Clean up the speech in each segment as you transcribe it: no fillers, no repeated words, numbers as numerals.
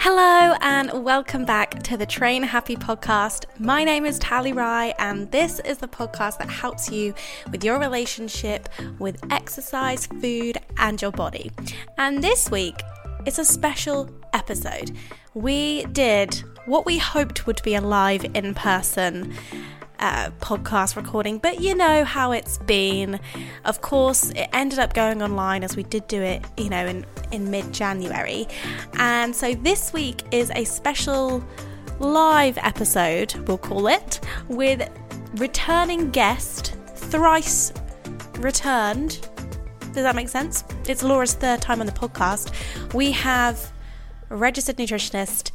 Hello and welcome back to the Train Happy Podcast. My name is Tally Rye and this is the podcast that helps you with your relationship with exercise, food and your body. And this week, it's a special episode. We did what we hoped would be a live in-person podcast recording, but you know how it's been. Of course, it ended up going online as we did do it, you know, in mid-January. And so this week is a special live episode, we'll call it, with returning guest, thrice returned. Does that make sense? It's Laura's third time on the podcast. We have a registered nutritionist,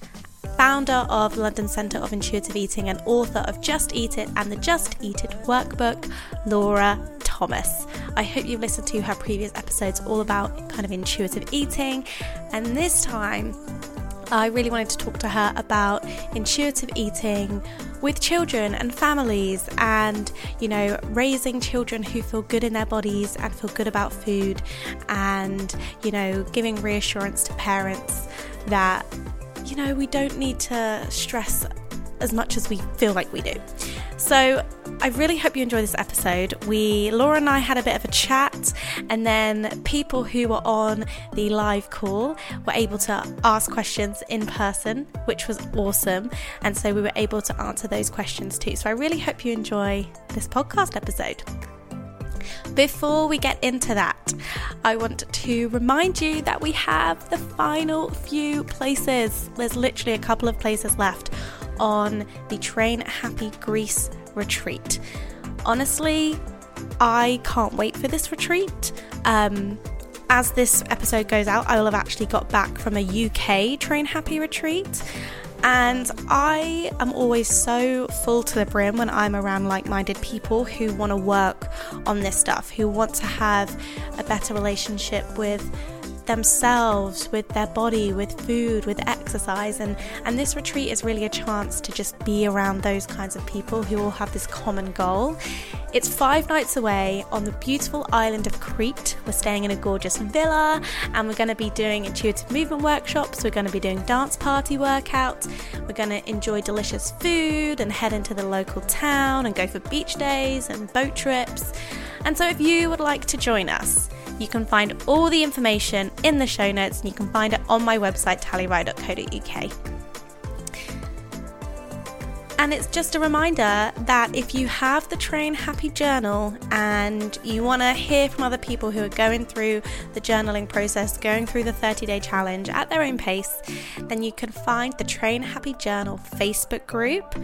founder of London Centre of Intuitive Eating and author of Just Eat It and the Just Eat It workbook, Laura Thomas. I hope you've listened to her previous episodes all about kind of intuitive eating, and this time I really wanted to talk to her about intuitive eating with children and families and, you know, raising children who feel good in their bodies and feel good about food and, you know, giving reassurance to parents that, you know, we don't need to stress as much as we feel like we do. So I really hope you enjoy this episode. Laura and I had a bit of a chat, and then people who were on the live call were able to ask questions in person, which was awesome. And so we were able to answer those questions too. So I really hope you enjoy this podcast episode. Before we get into that, I want to remind you that we have the final few places. There's literally a couple of places left on the Train Happy Greece retreat. Honestly, I can't wait for this retreat. As this episode goes out, I will have actually got back from a UK Train Happy retreat. And I am always so full to the brim when I'm around like-minded people who want to work on this stuff, who want to have a better relationship with themselves, with their body, with food, with exercise. And this retreat is really a chance to just be around those kinds of people who all have this common goal. It's 5 nights away on the beautiful island of Crete. We're staying in a gorgeous villa and we're going to be doing intuitive movement workshops. We're going to be doing dance party workouts. We're going to enjoy delicious food and head into the local town and go for beach days and boat trips. And so if you would like to join us, you can find all the information in the show notes and you can find it on my website, tallyrye.co.uk. And it's just a reminder that if you have the Train Happy Journal and you want to hear from other people who are going through the journaling process, going through the 30-day challenge at their own pace, then you can find the Train Happy Journal Facebook group.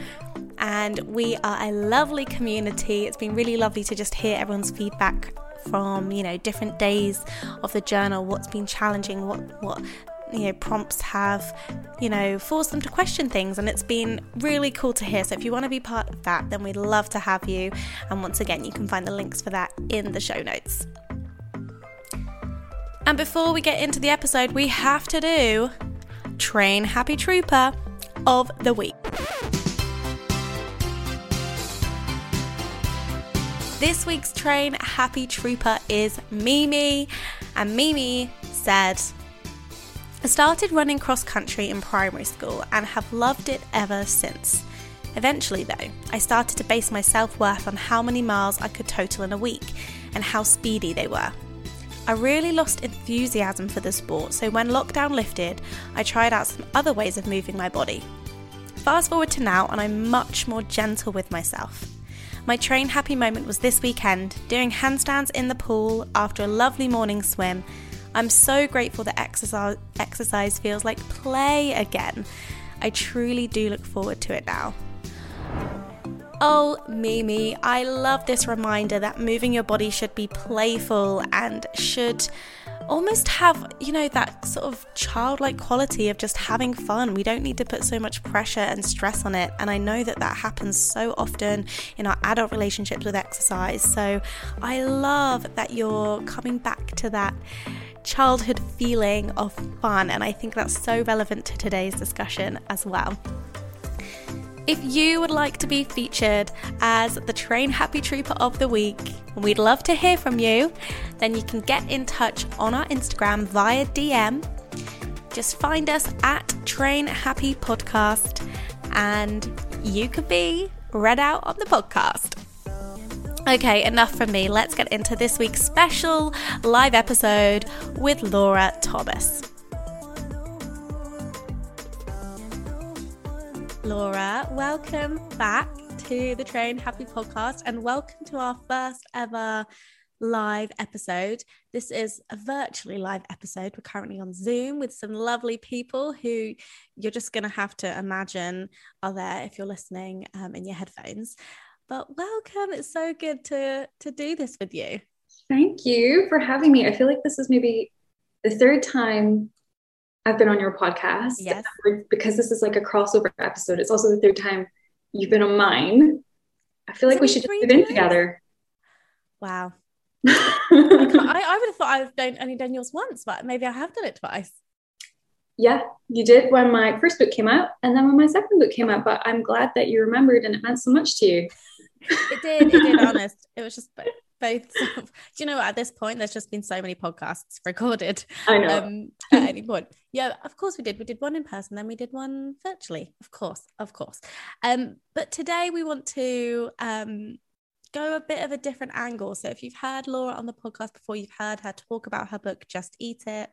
And we are a lovely community. It's been really lovely to just hear everyone's feedback from, you know, different days of the journal, what's been challenging, what you know, prompts have, you know, forced them to question things, and it's been really cool to hear. So if you want to be part of that, then we'd love to have you. And once again, you can find the links for that in the show notes. And before we get into the episode, we have to do Train Happy Trooper of the Week. This week's Train Happy Trooper is Mimi, and Mimi said, I started running cross-country in primary school and have loved it ever since. Eventually though, I started to base my self-worth on how many miles I could total in a week and how speedy they were. I really lost enthusiasm for the sport, so when lockdown lifted, I tried out some other ways of moving my body. Fast forward to now and I'm much more gentle with myself. My train happy moment was this weekend, doing handstands in the pool after a lovely morning swim. I'm so grateful that exercise feels like play again. I truly do look forward to it now. Oh, Mimi, I love this reminder that moving your body should be playful and should almost have, you know, that sort of childlike quality of just having fun. We don't need to put so much pressure and stress on it. And I know that that happens so often in our adult relationships with exercise. So I love that you're coming back to that childhood feeling of fun. And I think that's so relevant to today's discussion as well. If you would like to be featured as the Train Happy Trooper of the Week, we'd love to hear from you. Then you can get in touch on our Instagram via DM. Just find us at Train Happy Podcast and you could be read out on the podcast. Okay, enough from me. Let's get into this week's special live episode with Laura Thomas. Laura, welcome back to the Train Happy Podcast and welcome to our first ever live episode. This is a virtually live episode. We're currently on Zoom with some lovely people who you're just going to have to imagine are there if you're listening in your headphones. But welcome. It's so good to do this with you. Thank you for having me. I feel like this is maybe the third time I've been on your podcast. Yes. Because this is like a crossover episode. It's also the third time you've been on mine. I feel like we should just move in together. Wow. I would have thought I've only done yours once, but maybe I have done it twice. Yeah, you did when my first book came out and then when my second book came out, but I'm glad that you remembered and it meant so much to you. It did, honest. It was just both. Do you know, at this point, there's just been so many podcasts recorded. I know. At any point. Yeah, of course we did. We did one in person, then we did one virtually. Of course. But today we want to go a bit of a different angle. So if you've heard Laura on the podcast before, you've heard her talk about her book, Just Eat It,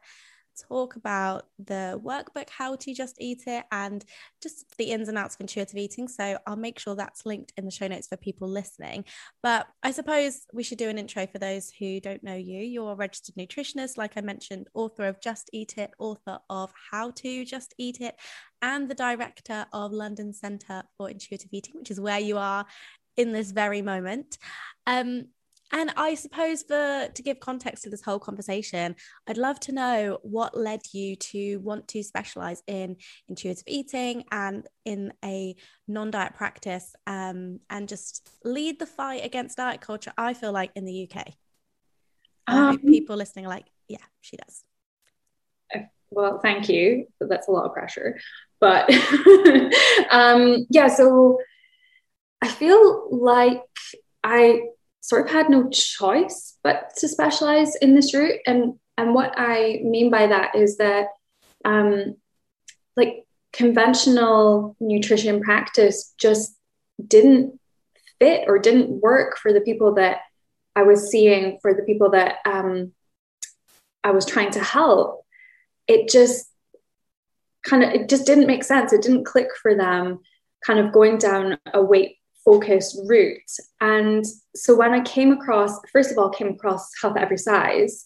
talk about the workbook, How to Just Eat It, and just the ins and outs of intuitive eating. So I'll make sure that's linked in the show notes for people listening. But I suppose we should do an intro for those who don't know you. You're a registered nutritionist, like I mentioned, author of Just Eat It, author of How to Just Eat It, and the director of London Centre for Intuitive Eating, which is where you are in this very moment. And I suppose to give context to this whole conversation, I'd love to know what led you to want to specialize in intuitive eating and in a non-diet practice and just lead the fight against diet culture, I feel like, in the UK. People listening are like, yeah, she does. Well, thank you. That's a lot of pressure. But so I feel like I sort of had no choice but to specialize in this route. And what I mean by that is that like conventional nutrition practice just didn't fit or didn't work for the people that I was seeing, for the people that I was trying to help. It just didn't make sense. It didn't click for them, kind of going down a weight focused route. And so when I came across Health at Every Size,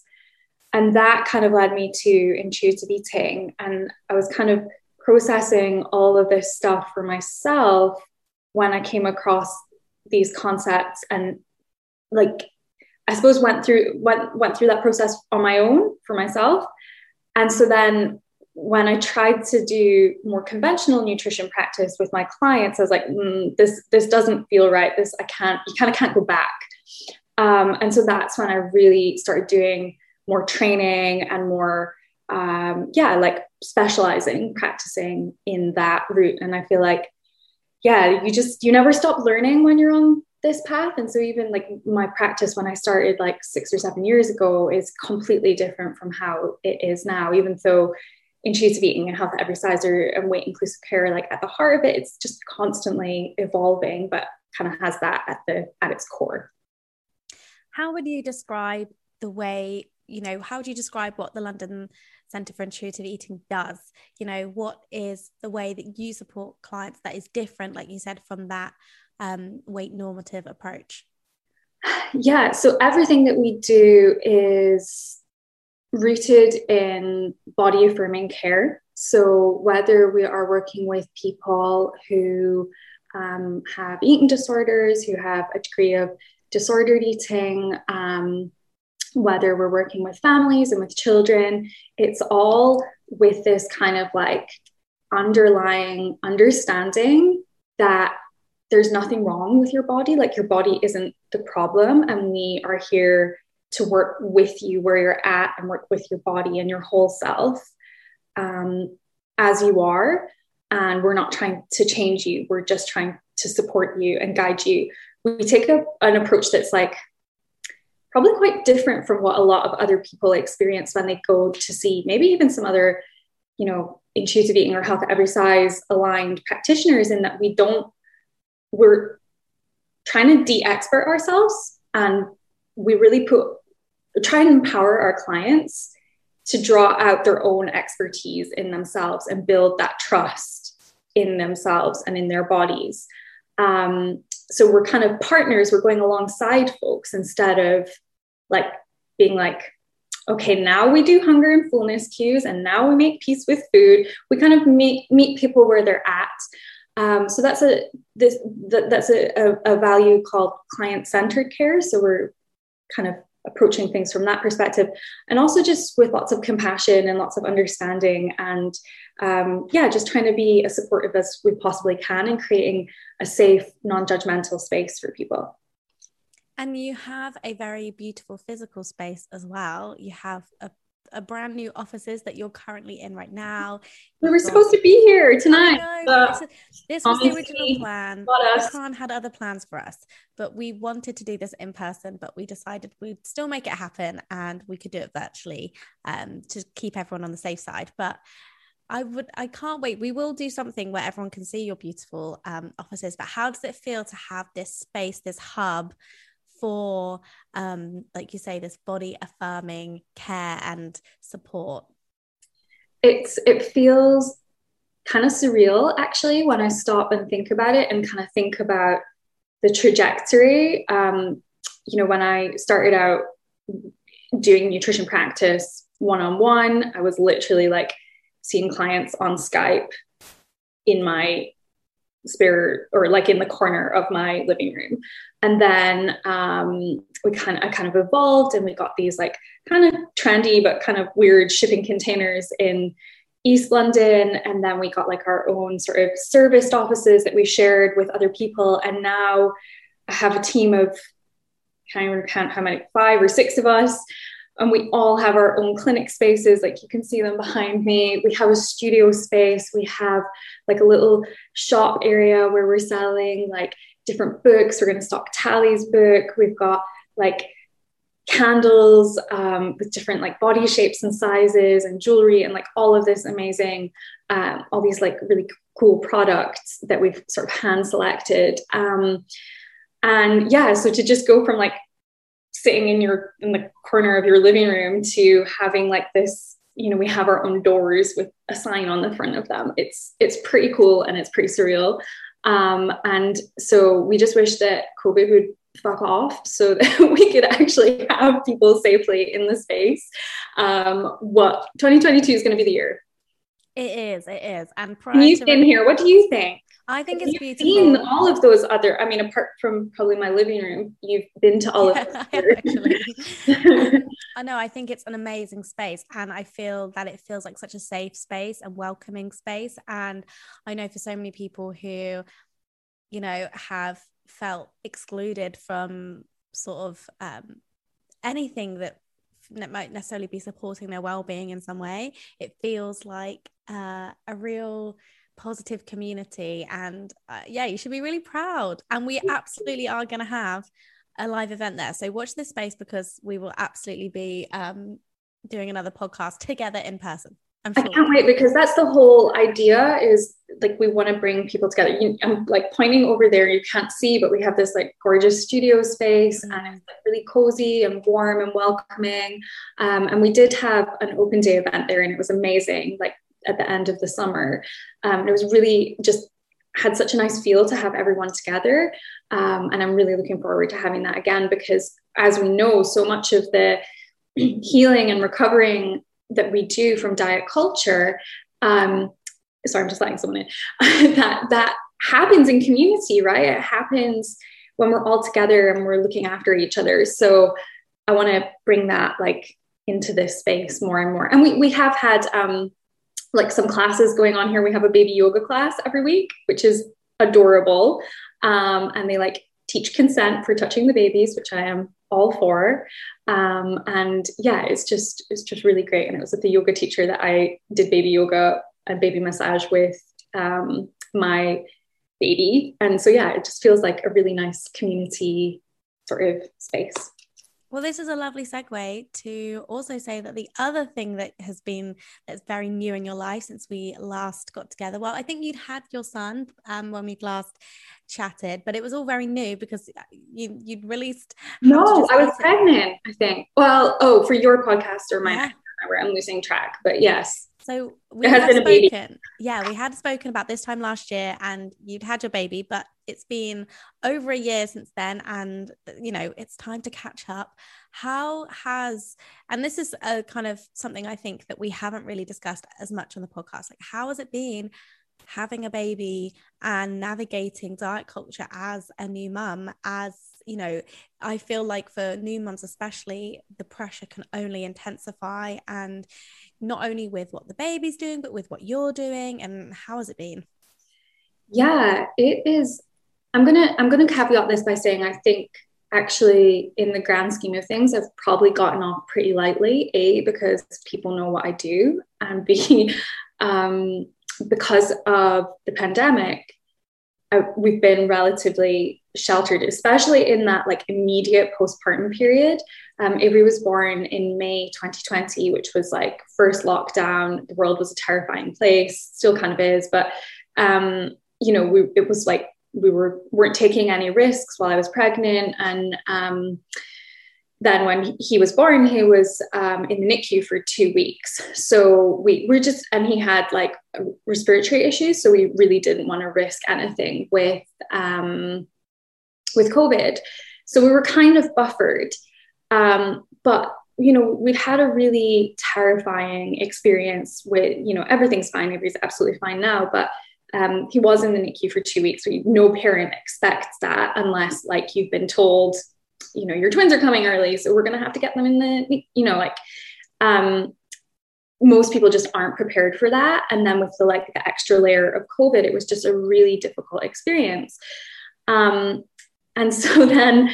and that kind of led me to intuitive eating. And I was kind of processing all of this stuff for myself when I came across these concepts, and like, I suppose went through that process on my own for myself. And so then when I tried to do more conventional nutrition practice with my clients, I was like, this doesn't feel right. You kind of can't go back. And so that's when I really started doing more training and more, like specializing, practicing in that route. And I feel like, yeah, you never stop learning when you're on this path. And so even like my practice when I started like 6 or 7 years ago is completely different from how it is now, even though intuitive eating and Health at Every Size and weight inclusive care are like at the heart of it. It's just constantly evolving, but kind of has that at its core. How would you describe the way, you know, how do you describe what the London Centre for Intuitive Eating does? You know, what is the way that you support clients that is different, like you said, from that weight normative approach? Yeah, so everything that we do is rooted in body affirming care. So whether we are working with people who have eating disorders, who have a degree of disordered eating, whether we're working with families and with children, it's all with this kind of like underlying understanding that there's nothing wrong with your body. Like your body isn't the problem, and we are here to work with you where you're at and work with your body and your whole self as you are. And we're not trying to change you. We're just trying to support you and guide you. We take an approach that's like probably quite different from what a lot of other people experience when they go to see maybe even some other, you know, intuitive eating or health at every size aligned practitioners, in that we're trying to de-expert ourselves, and we really try and empower our clients to draw out their own expertise in themselves and build that trust in themselves and in their bodies. So we're kind of partners. We're going alongside folks instead of like being like, okay, now we do hunger and fullness cues, and now we make peace with food. We kind of meet people where they're at. So that's a value called client-centered care. So we're kind of approaching things from that perspective, and also just with lots of compassion and lots of understanding, and just trying to be as supportive as we possibly can and creating a safe, non-judgmental space for people. And you have a very beautiful physical space as well. You have a brand new offices that you're currently in right now. We were supposed to be here tonight. This was the original plan. Khan had other plans for us, but we wanted to do this in person, but we decided we'd still make it happen, and we could do it virtually to keep everyone on the safe side. But I can't wait. We will do something where everyone can see your beautiful offices. But how does it feel to have this space, this hub for, like you say, this body affirming care and support? It feels kind of surreal, actually, when I stop and think about it and kind of think about the trajectory. When I started out doing nutrition practice one-on-one, I was literally like seeing clients on Skype in my spare, or like in the corner of my living room. And then I kind of evolved, and we got these like kind of trendy but kind of weird shipping containers in East London, and then we got like our own sort of serviced offices that we shared with other people. And now I have a team of, can't even count how many, 5 or 6 of us, and we all have our own clinic spaces. Like you can see them behind me. We have a studio space. We have like a little shop area where we're selling like different books. We're going to stock Tally's book. We've got like candles with different like body shapes and sizes, and jewelry, and like all of this amazing, all these like really cool products that we've sort of hand selected. So to just go from like sitting in the corner of your living room to having like this, you know, we have our own doors with a sign on the front of them. It's pretty cool, and it's pretty surreal. And so we just wish that COVID would fuck off so that we could actually have people safely in the space. 2022 is going to be the year. It is. And you've been here. What do you think? I think it's beautiful. You've seen all of those other, I mean, apart from probably my living room, you've been to all of them. Actually. I know. I think it's an amazing space, and I feel that it feels like such a safe space and welcoming space. And I know for so many people who, you know, have felt excluded from sort of anything that might necessarily be supporting their well-being in some way, it feels like a real positive community. And you should be really proud, and we absolutely are going to have a live event there, so watch this space, because we will absolutely be doing another podcast together in person. I can't wait, because that's the whole idea, is like we want to bring people together. I'm like pointing over there, you can't see, but we have this like gorgeous studio space, and it's like really cozy and warm and welcoming, and we did have an open day event there, and it was amazing, like at the end of the summer. It was really just had such a nice feel to have everyone together. And I'm really looking forward to having that again, because as we know, so much of the healing and recovering that we do from diet culture, sorry, I'm just letting someone in, that happens in community, right? It happens when we're all together and we're looking after each other. So I want to bring that like into this space more and more. And we have had like some classes going on here. We have a baby yoga class every week, which is adorable. And they like teach consent for touching the babies, which I am all for. And yeah, it's just really great. And it was with the yoga teacher that I did baby yoga and baby massage with my baby. And so, yeah, it just feels like a really nice community sort of space. Well, this is a lovely segue to also say that the other thing that has been, that's very new in your life since we last got together. Well, I think you'd had your son when we'd last chatted, but it was all very new because you'd released. No, I was pregnant, I think. Well, oh, for your podcast or mine, yeah. I don't remember. I'm losing track, but yes. So we had spoken, we had spoken about this time last year and you'd had your baby, but it's been over a year since then. And, you know, it's time to catch up. How has, and this is a kind of something I think that we haven't really discussed as much on the podcast. Like, how has it been having a baby and navigating diet culture as a new mum? As, you know, I feel like for new mums especially, the pressure can only intensify, and not only with what the baby's doing, but with what you're doing. And how has it been? Yeah, it is. I'm gonna caveat this by saying I think actually in the grand scheme of things, I've probably gotten off pretty lightly, A, because people know what I do, and B, because of the pandemic, we've been relatively sheltered, especially in that like immediate postpartum period. Avery was born in May 2020, which was like first lockdown. The world was a terrifying place, still kind of is, but you know, it was like we weren't taking any risks while I was pregnant, and then when he was born, he was in the NICU for 2 weeks. So we were just, and he had like respiratory issues. So we really didn't want to risk anything with COVID. So we were kind of buffered. But, you know, we've had a really terrifying experience with, you know, everything's fine. Everybody's absolutely fine now, but he was in the NICU for 2 weeks. So no parent expects that unless like you've been told, you know, your twins are coming early, so we're going to have to get them in the, you know, like, most people just aren't prepared for that. And then with the, like the extra layer of COVID, it was just a really difficult experience. And so then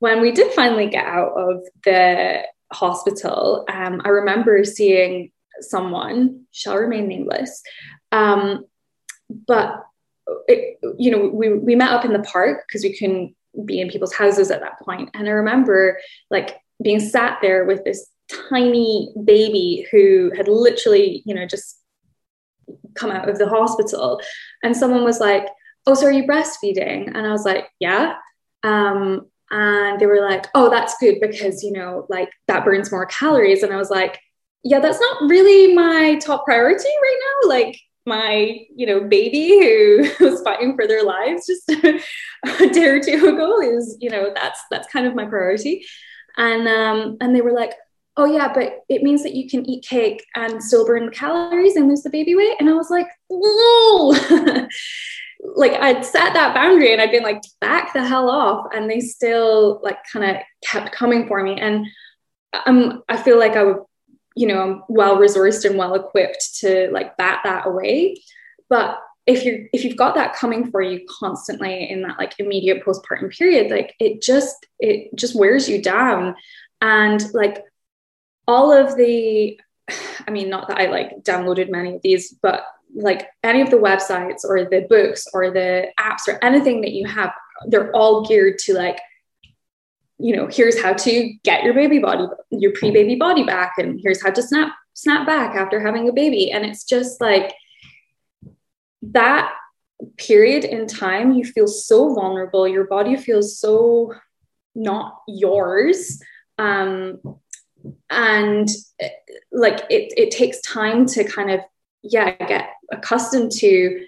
when we did finally get out of the hospital, I remember seeing someone, shall remain nameless. But it, you know, we met up in the park because we couldn't be in people's houses at that point. And I remember like being sat there with this tiny baby who had literally, you know, just come out of the hospital, and someone was like, "Oh, so are you breastfeeding?" And I was like, "Yeah." And they were like, "Oh, that's good because, you know, like that burns more calories." And I was like, "Yeah, that's not really my top priority right now. Like, my, you know, baby who was fighting for their lives just a day or two ago is, you know, that's kind of my priority." And they were like, "Oh yeah, but it means that you can eat cake and still burn calories and lose the baby weight." And I was like, whoa, like I'd set that boundary and I'd been like, back the hell off. And they still like kind of kept coming for me. And I feel like I would, you know, I'm well-resourced and well-equipped to like bat that away. But if you've got that coming for you constantly in that like immediate postpartum period, like it just wears you down. And like all of the, I mean, not that I like downloaded many of these, but like any of the websites or the books or the apps or anything that you have, they're all geared to like, you know, here's how to get your baby body, your pre-baby body back. And here's how to snap back after having a baby. And it's just like that period in time, you feel so vulnerable. Your body feels so not yours. And like, it takes time to kind of, yeah, get accustomed to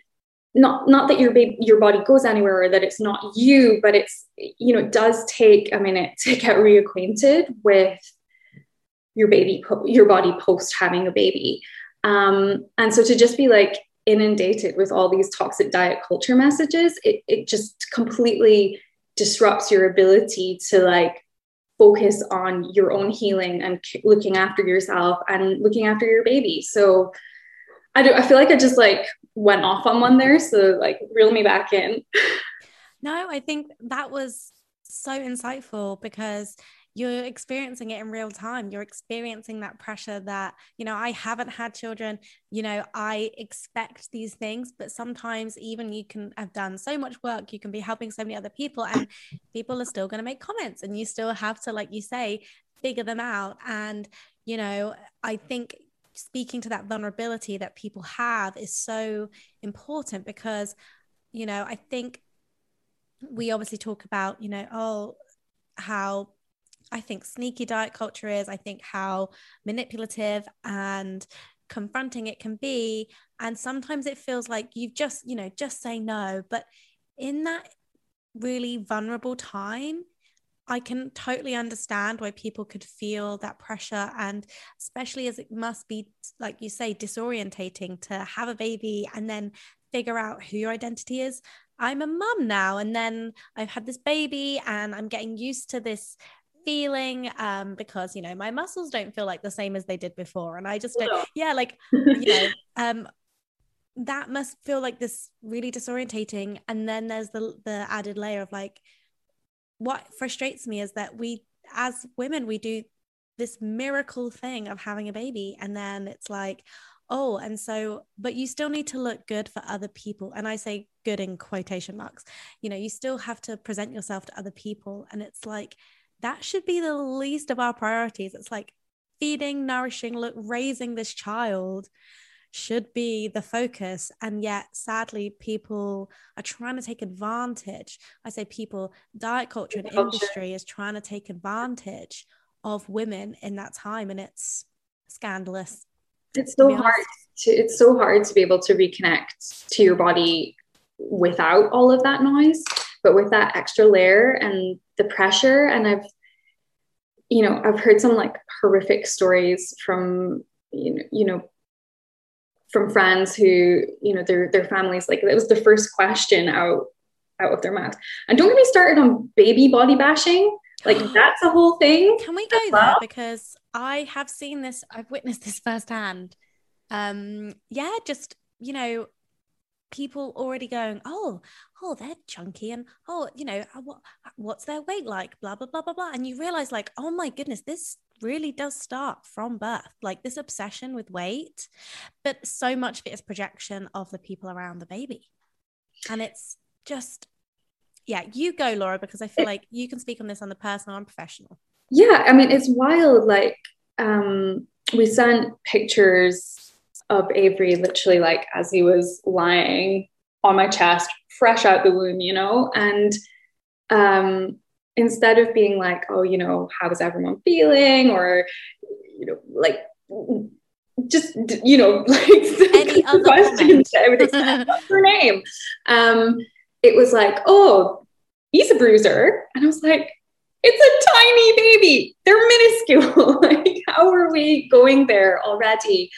not that your body goes anywhere or that it's not you, but it's, you know, it does take a minute to get reacquainted with your baby, your body post having a baby. And so to just be like inundated with all these toxic diet culture messages, it just completely disrupts your ability to like focus on your own healing and looking after yourself and looking after your baby. So I feel like I just like went off on one there. So like reel me back in. No, I think that was so insightful because you're experiencing it in real time. You're experiencing that pressure that, you know, I haven't had children, you know, I expect these things, but sometimes even you can have done so much work, you can be helping so many other people and people are still going to make comments and you still have to, like you say, figure them out. And, you know, I think speaking to that vulnerability that people have is so important because, you know, I think we obviously talk about, you know, oh, how I think sneaky diet culture is, I think how manipulative and confronting it can be. And sometimes it feels like you've just, you know, just say no. But in that really vulnerable time, I can totally understand why people could feel that pressure. And especially as it must be, like you say, disorientating to have a baby and then figure out who your identity is. I'm a mum now, and then I've had this baby and I'm getting used to this feeling because, you know, my muscles don't feel like the same as they did before. And I just don't, yeah, like, you know, that must feel like this really disorientating. And then there's the added layer of like, what frustrates me is that we, as women, we do this miracle thing of having a baby. And then it's like, oh, and so, but you still need to look good for other people. And I say good in quotation marks, you know, you still have to present yourself to other people. And it's like, that should be the least of our priorities. It's like feeding, nourishing, look, raising this child should be the focus. And yet, sadly, people are trying to take advantage. I say people, diet culture and industry is trying to take advantage of women in that time. And it's scandalous. It's so hard to, be able to reconnect to your body without all of that noise, but with that extra layer and the pressure. And I've, you know, I've heard some like horrific stories from, you know, from friends who, you know, their families, like that was the first question out of their mouth. And don't get me started on baby body bashing. Like that's a whole thing. Can we go there? Because I have seen this, I've witnessed this firsthand. Yeah, just, you know, people already going, oh, they're chunky and, oh, you know, what's their weight like, blah, blah, blah, blah, blah. And you realize like, oh my goodness, this really does start from birth, like this obsession with weight, but so much of it is projection of the people around the baby. And it's just, yeah, you go, Laura, because I feel like you can speak on this on the personal and professional. Yeah. I mean, it's wild. Like, we sent pictures of Avery literally like as he was lying on my chest fresh out the womb, you know, and instead of being like, oh, you know, how is everyone feeling, or, you know, like just, you know, like any other questions, everything, what's her name, it was like, oh, he's a bruiser. And I was like, it's a tiny baby, they're minuscule. Like, how are we going there already?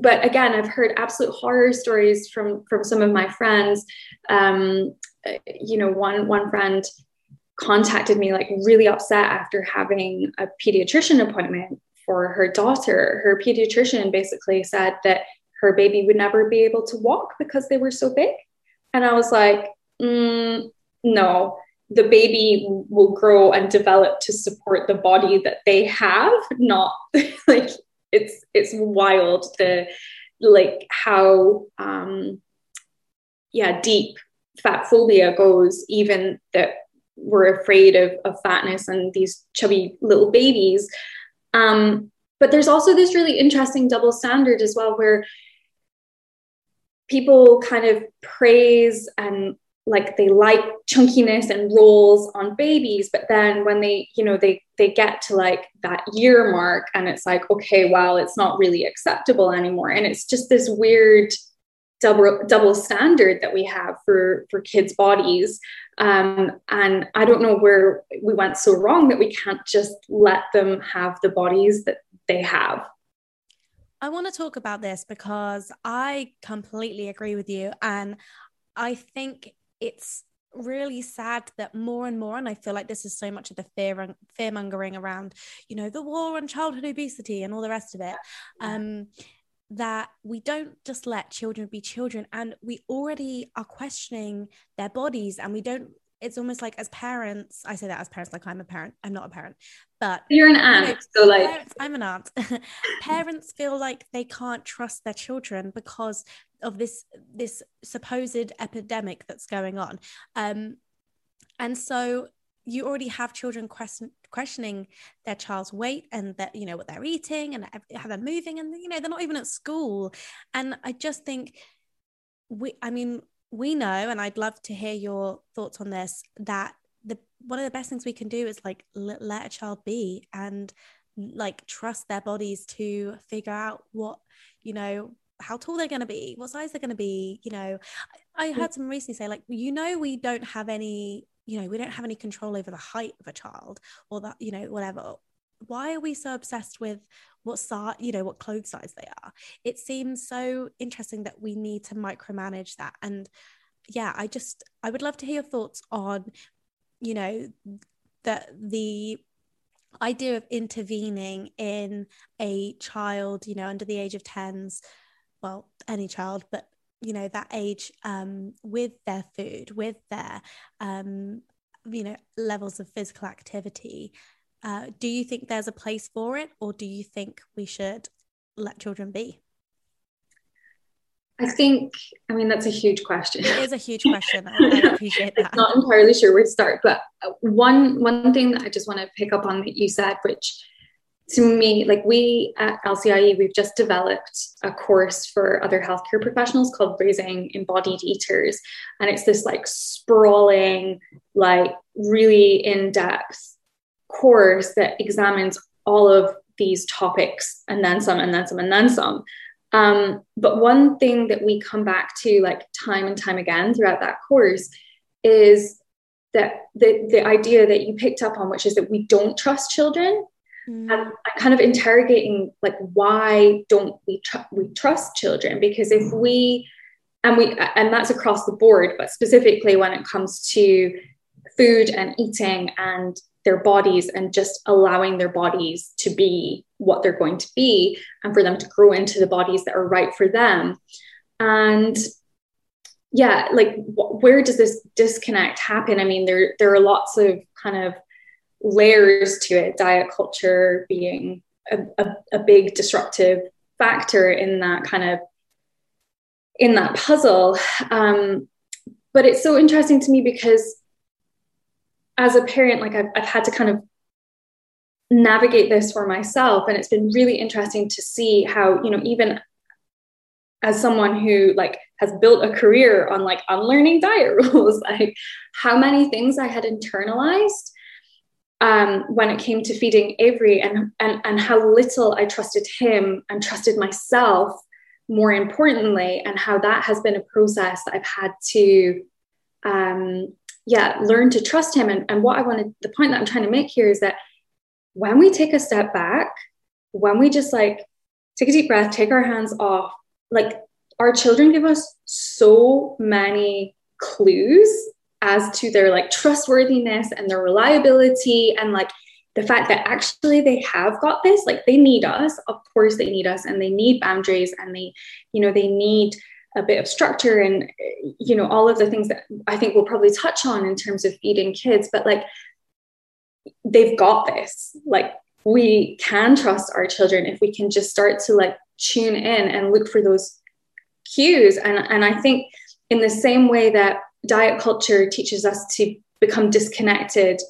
But again, I've heard absolute horror stories from some of my friends. You know, one friend contacted me like really upset after having a pediatrician appointment for her daughter. Her pediatrician basically said that her baby would never be able to walk because they were so big. And I was like, no, the baby will grow and develop to support the body that they have, not like... It's wild, the like how deep fat phobia goes, even that we're afraid of fatness and these chubby little babies. But there's also this really interesting double standard as well, where people kind of praise and like they like chunkiness and rolls on babies, but then when they, you know, they get to like that year mark and it's like, okay, well, it's not really acceptable anymore. And it's just this weird double standard that we have for kids' bodies. And I don't know where we went so wrong that we can't just let them have the bodies that they have. I want to talk about this because I completely agree with you. And I think it's really sad that more and more, and I feel like this is so much of the fear mongering around, you know, the war on childhood obesity and all the rest of it, that we don't just let children be children, and we already are questioning their bodies, and we don't, it's almost like as parents, I say that as parents, like I'm a parent, I'm not a parent, but you're an aunt, you know, so like parents, I'm an aunt. Parents feel like they can't trust their children because of this supposed epidemic that's going on, and so you already have children questioning their child's weight and that, you know, what they're eating and how they're moving, and you know, they're not even at school. And I just think we know, and I'd love to hear your thoughts on this, that one of the best things we can do is like let a child be and like trust their bodies to figure out what, you know, how tall they're going to be, what size they're going to be. You know, I heard someone recently say, like, you know, we don't have any control over the height of a child or that, you know, whatever. Why are we so obsessed with what size, you know, what clothes size they are? It seems so interesting that we need to micromanage that. And yeah, I would love to hear your thoughts on, you know, that the idea of intervening in a child, you know, under the age of 10s, well, any child, but you know, that age, with their food, with their, you know, levels of physical activity. Do you think there's a place for it, or do you think we should let children be? I mean, that's a huge question. It is a huge question. I appreciate that. I'm not entirely sure where to start, but one thing that I just want to pick up on that you said, which to me, like we at LCIE, we've just developed a course for other healthcare professionals called Raising Embodied Eaters. And it's this like sprawling, like really in-depth course that examines all of these topics and then some, and then some, and then some. But one thing that we come back to like time and time again throughout that course is that the idea that you picked up on, which is that we don't trust children. And I'm kind of interrogating, like, why don't we trust children? Because if we, and that's across the board, but specifically when it comes to food and eating and their bodies and just allowing their bodies to be what they're going to be and for them to grow into the bodies that are right for them. And yeah, like, where does this disconnect happen? I mean, there are lots of kind of layers to it, diet culture being a big disruptive factor in that puzzle, but it's so interesting to me because as a parent, like I've had to kind of navigate this for myself, and it's been really interesting to see how, you know, even as someone who like has built a career on like unlearning diet rules, like how many things I had internalized when it came to feeding Avery, and how little I trusted him and trusted myself, more importantly, and how that has been a process that I've had to, learn to trust him. And the point that I'm trying to make here is that when we take a step back, when we just like take a deep breath, take our hands off, like our children give us so many clues as to their like trustworthiness and their reliability, and like the fact that actually they have got this, like they need us, of course they need us, and they need boundaries, and they, you know, they need a bit of structure, and, you know, all of the things that I think we'll probably touch on in terms of feeding kids, but like they've got this, like we can trust our children if we can just start to like tune in and look for those cues. And I think in the same way that diet culture teaches us to become disconnected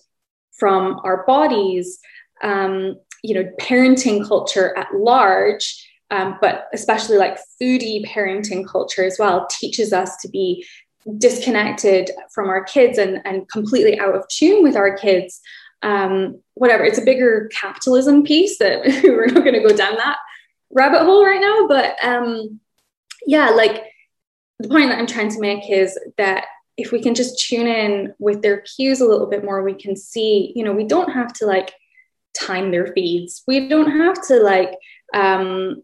from our bodies, you know, parenting culture at large, but especially like foodie parenting culture as well, teaches us to be disconnected from our kids and completely out of tune with our kids. Whatever, it's a bigger capitalism piece that we're not going to go down that rabbit hole right now. But like the point that I'm trying to make is that if we can just tune in with their cues a little bit more, we can see, you know, we don't have to like time their feeds. We don't have to like, micromanage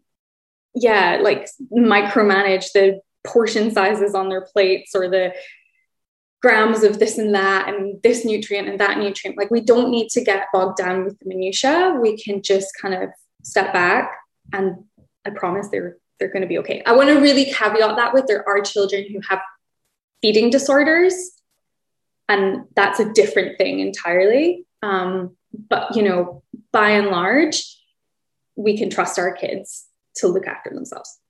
the portion sizes on their plates or the grams of this and that and this nutrient and that nutrient. Like, we don't need to get bogged down with the minutiae. We can just kind of step back, and I promise they're going to be okay. I want to really caveat that with, there are children who have eating disorders, and that's a different thing entirely. But, you know, by and large, we can trust our kids to look after themselves.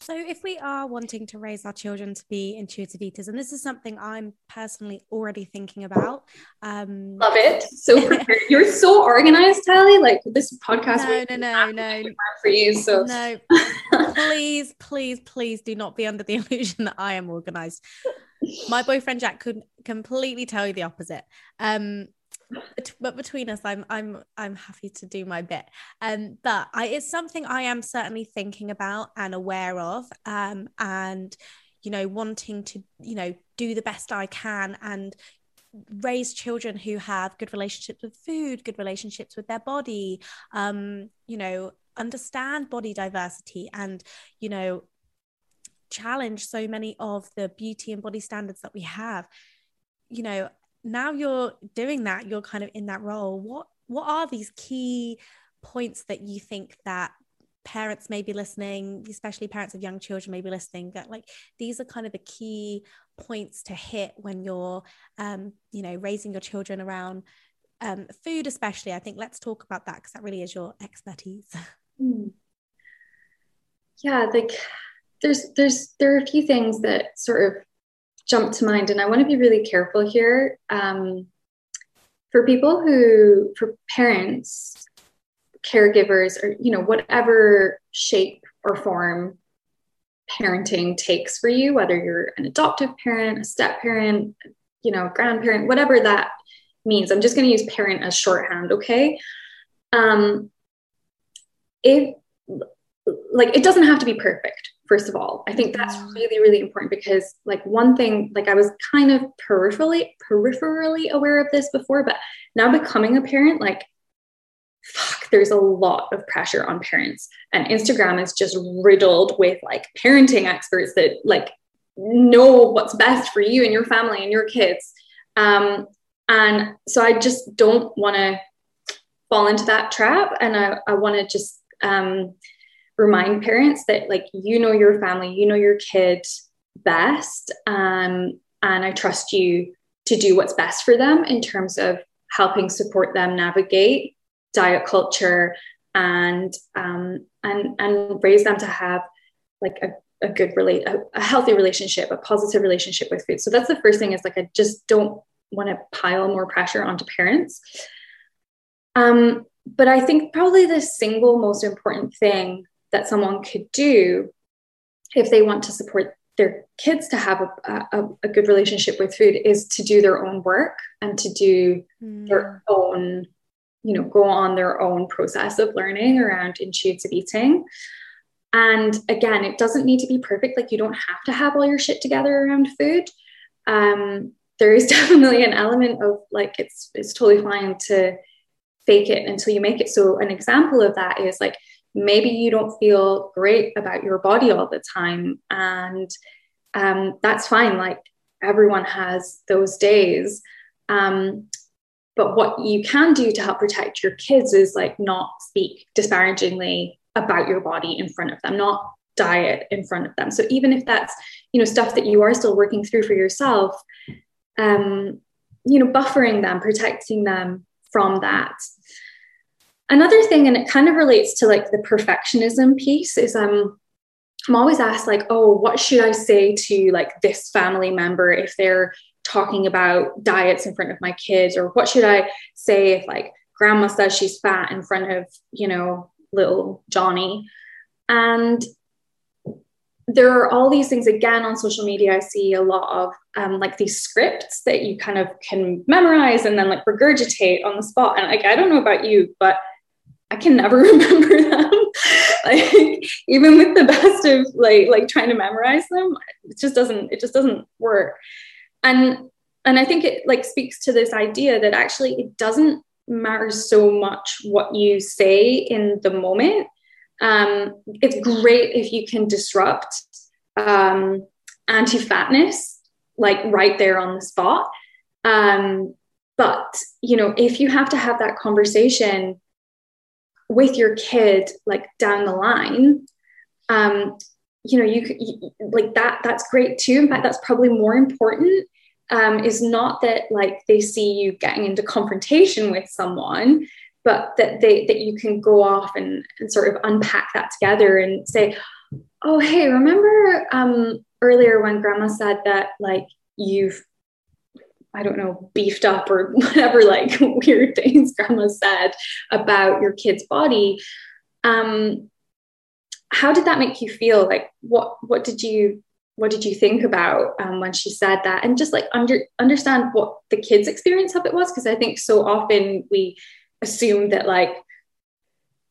So if we are wanting to raise our children to be intuitive eaters, and this is something I'm personally already thinking about. Love it. So prepared. You're so organized, Tally. Like, this podcast. No. For you, so. No, please do not be under the illusion that I am organized. My boyfriend, Jack, could completely tell you the opposite. But between us, I'm happy to do my bit. But it's something I am certainly thinking about and aware of, and, you know, wanting to, you know, do the best I can and raise children who have good relationships with food, good relationships with their body, you know, understand body diversity, and, you know, challenge so many of the beauty and body standards that we have. You know, now you're doing that, you're kind of in that role. What are these key points that you think that parents may be listening, especially parents of young children may be listening, that, like, these are kind of the key points to hit when you're, you know, raising your children around food, especially? I think let's talk about that, because that really is your expertise. Yeah, like, there are a few things that sort of jump to mind, and I want to be really careful here. For parents, caregivers, or, you know, whatever shape or form parenting takes for you, whether you're an adoptive parent, a step parent, you know, grandparent, whatever that means. I'm just going to use parent as shorthand. Okay. It doesn't have to be perfect. First of all, I think that's really, really important, because, like, one thing, like, I was kind of peripherally aware of this before, but now becoming a parent, like, fuck, there's a lot of pressure on parents, and Instagram is just riddled with, like, parenting experts that, like, know what's best for you and your family and your kids. And so I just don't want to fall into that trap. And I want to just, remind parents that, like, you know your family, you know your kid best, and I trust you to do what's best for them in terms of helping support them navigate diet culture and raise them to have, like, a healthy relationship, a positive relationship with food. So that's the first thing, is, like, I just don't want to pile more pressure onto parents. But I think probably the single most important thing that someone could do if they want to support their kids to have a good relationship with food is to do their own work and to do their own, you know, go on their own process of learning around intuitive eating. And again, it doesn't need to be perfect. Like, you don't have to have all your shit together around food. There is definitely an element of, like, it's totally fine to fake it until you make it. So an example of that is, like, maybe you don't feel great about your body all the time, and that's fine. Like, everyone has those days. But what you can do to help protect your kids is, like, not speak disparagingly about your body in front of them, not diet in front of them. So even if that's, you know, stuff that you are still working through for yourself, you know, buffering them, protecting them from that. Another thing, and it kind of relates to, like, the perfectionism piece, is I'm always asked, like, oh, what should I say to, like, this family member if they're talking about diets in front of my kids, or what should I say if, like, grandma says she's fat in front of, you know, little Johnny? And there are all these things, again, on social media. I see a lot of like, these scripts that you kind of can memorize and then, like, regurgitate on the spot. And, like, I don't know about you, but I can never remember them. Like, even with the best of like trying to memorize them, it just doesn't work. And I think it, like, speaks to this idea that actually it doesn't matter so much what you say in the moment. It's great if you can disrupt anti-fatness like right there on the spot. But, you know, if you have to have that conversation with your kid, like down the line, you know, you like that, that's great too. In fact, that's probably more important, is not that like they see you getting into confrontation with someone, but that that you can go off and sort of unpack that together and say, oh, hey, remember, earlier when grandma said that, like, you've, I don't know, beefed up or whatever, like weird things grandma said about your kid's body. How did that make you feel? Like, what did you think about when she said that? And just like understand what the kid's experience of it was. Cause I think so often we assume that like,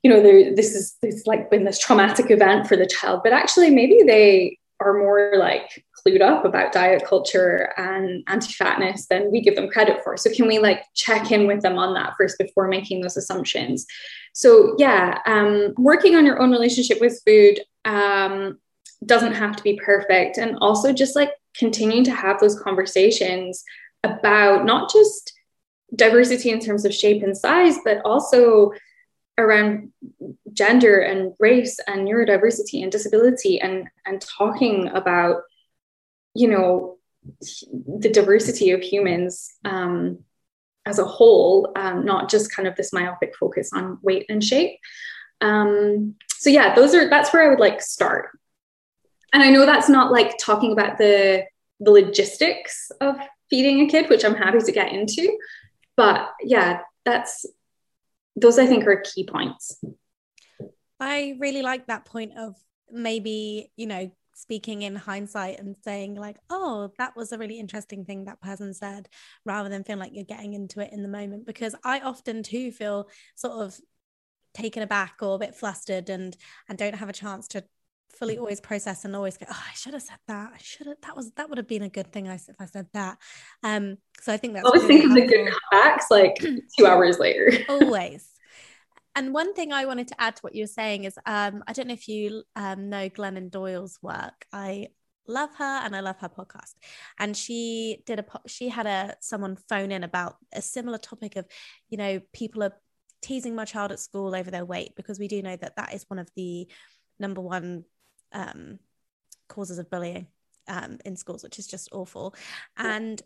you know, it's like been this traumatic event for the child, but actually maybe they are more like clued up about diet culture and anti-fatness than we give them credit for. So can we like check in with them on that first before making those assumptions? So yeah, working on your own relationship with food doesn't have to be perfect. And also just like continuing to have those conversations about not just diversity in terms of shape and size, but also around gender and race and neurodiversity and disability and talking about, you know, the diversity of humans as a whole, not just kind of this myopic focus on weight and shape. So yeah, that's where I would like start. And I know that's not like talking about the logistics of feeding a kid, which I'm happy to get into, but yeah, those I think are key points. I really like that point of maybe, you know, speaking in hindsight and saying like, oh, that was a really interesting thing that person said, rather than feeling like you're getting into it in the moment, because I often too feel sort of taken aback or a bit flustered and don't have a chance to fully always process and always go, oh, I should have said that. That would have been a good thing if I said that. So I think that's always really think of the good comebacks like 2 hours later. Always. And one thing I wanted to add to what you were saying is, I don't know if you know Glennon Doyle's work. I love her and I love her podcast. And she did she had someone phone in about a similar topic of, you know, people are teasing my child at school over their weight, because we do know that that is one of the number one causes of bullying in schools, which is just awful. And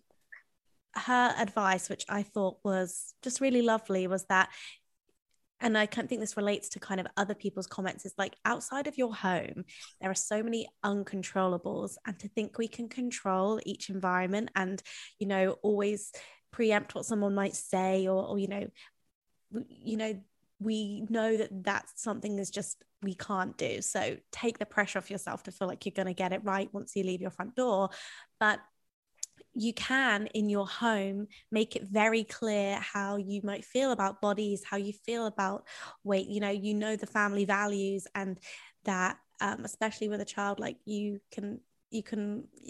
her advice, which I thought was just really lovely, was that, and I can't think this relates to kind of other people's comments, is like, outside of your home, there are so many uncontrollables, and to think we can control each environment and, you know, always preempt what someone might say, or you know, we know that's something is just, we can't do. So take the pressure off yourself to feel like you're going to get it right once you leave your front door. But you can, in your home, make it very clear how you might feel about bodies, how you feel about weight, you know, the family values, and that, especially with a child, like you can, you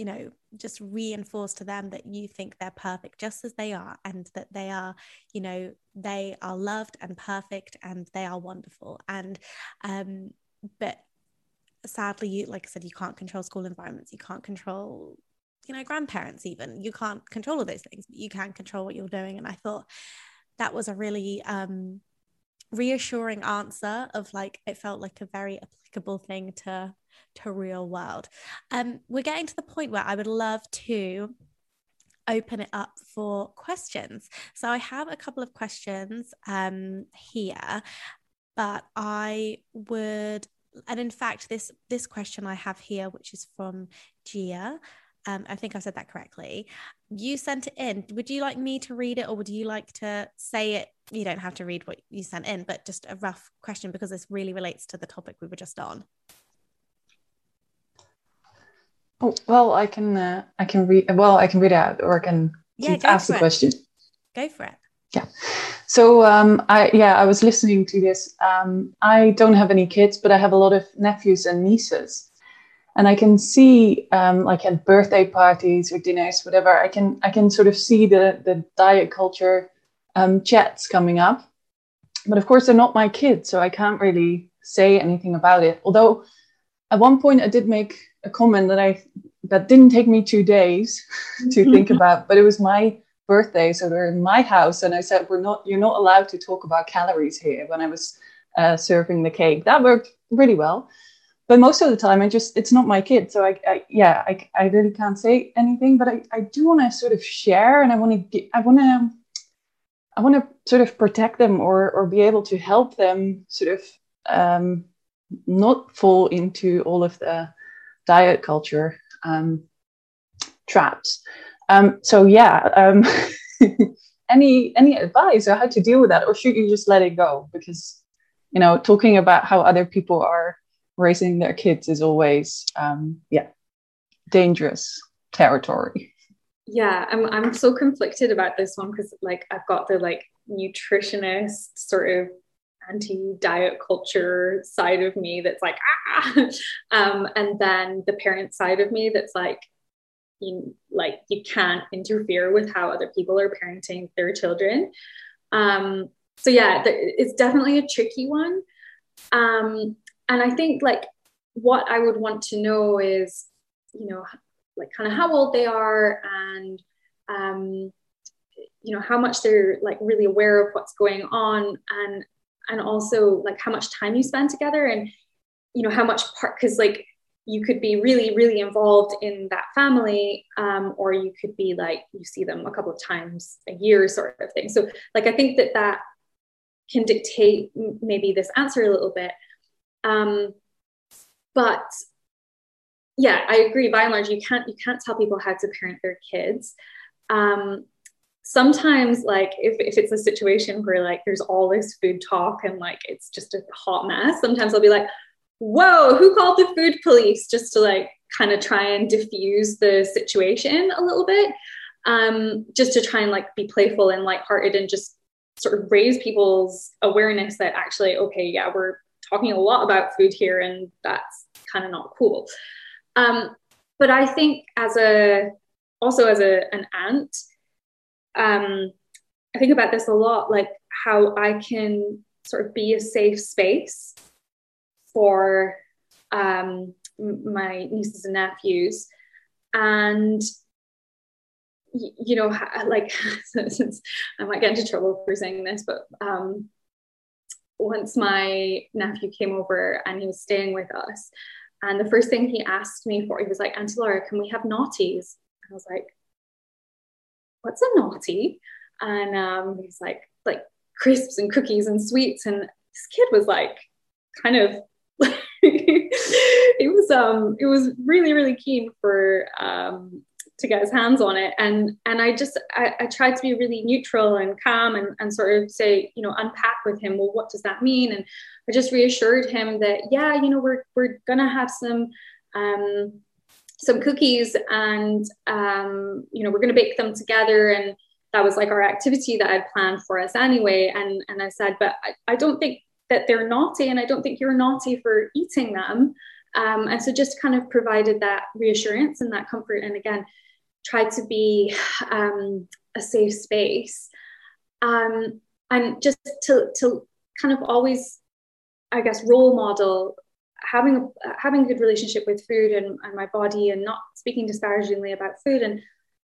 know, just reinforce to them that you think they're perfect just as they are, and that they are, you know, they are loved and perfect and they are wonderful. And, but sadly, you, like I said, you can't control school environments. You can't control, you know, grandparents even. You can't control all those things, but you can control what you're doing. And I thought that was a really reassuring answer of like, it felt like a very applicable thing to real world. We're getting to the point where I would love to open it up for questions. So I have a couple of questions here, but in fact, this question I have here, which is from Gia. I think I've said that correctly. You sent it in. Would you like me to read it, or would you like to say it? You don't have to read what you sent in, but just a rough question, because this really relates to the topic we were just on. Oh, well, I can read. Well, I can read out, or I can ask the question. Go for it. Yeah. So, I was listening to this. I don't have any kids, but I have a lot of nephews and nieces, and I can see, like at birthday parties or dinners, whatever, I can sort of see the diet culture chats coming up, but of course they're not my kids, so I can't really say anything about it. Although, at one point I did make a comment that I that didn't take me 2 days to think about, but it was my birthday. So they're in my house. And I said, you're not allowed to talk about calories here when I was serving the cake. That worked really well. But most of the time, it's not my kid. So I really can't say anything, but I do want to sort of share, and I want to sort of protect them or be able to help them sort of not fall into all of the diet culture traps. Any advice on how to deal with that, or should you just let it go? Because, talking about how other people are raising their kids is always, dangerous territory. Yeah, I'm so conflicted about this one because, I've got the, nutritionist sort of anti-diet culture side of me that's like, ah! And then the parent side of me that's like, you can't interfere with how other people are parenting their children. So yeah, it's definitely a tricky one. And I think what I would want to know is, kind of how old they are and, how much they're really aware of what's going on, and also how much time you spend together, and, how much part, 'cause you could be really, really involved in that family, or you could be you see them a couple of times a year sort of thing. So I think that can dictate maybe this answer a little bit. But yeah, I agree. By and large, you can't tell people how to parent their kids. Sometimes if it's a situation where there's all this food talk and it's just a hot mess, sometimes I'll be like, whoa, who called the food police, just to kind of try and diffuse the situation a little bit, just to try and be playful and lighthearted and just sort of raise people's awareness that actually, okay, yeah, we're talking a lot about food here and that's kind of not cool. But I think as an aunt, I think about this a lot, how I can sort of be a safe space for my nieces and nephews, and I might get into trouble for saying this, but once my nephew came over and he was staying with us, and the first thing he asked me for, he was like, Auntie Laura, can we have naughties? And I was like, what's a naughty? And he's like crisps and cookies and sweets, and this kid was kind of it was really, really keen for to get his hands on it, and I tried to be really neutral and calm and sort of say, unpack with him, well, what does that mean? And I just reassured him that we're gonna have some cookies, and we're gonna bake them together, and that was our activity that I'd planned for us anyway, and I said, but I don't think that they're naughty, and I don't think you're naughty for eating them. And so just kind of provided that reassurance and that comfort. And again, tried to be a safe space. And just to kind of always, I guess, role model having a good relationship with food and my body, and not speaking disparagingly about food.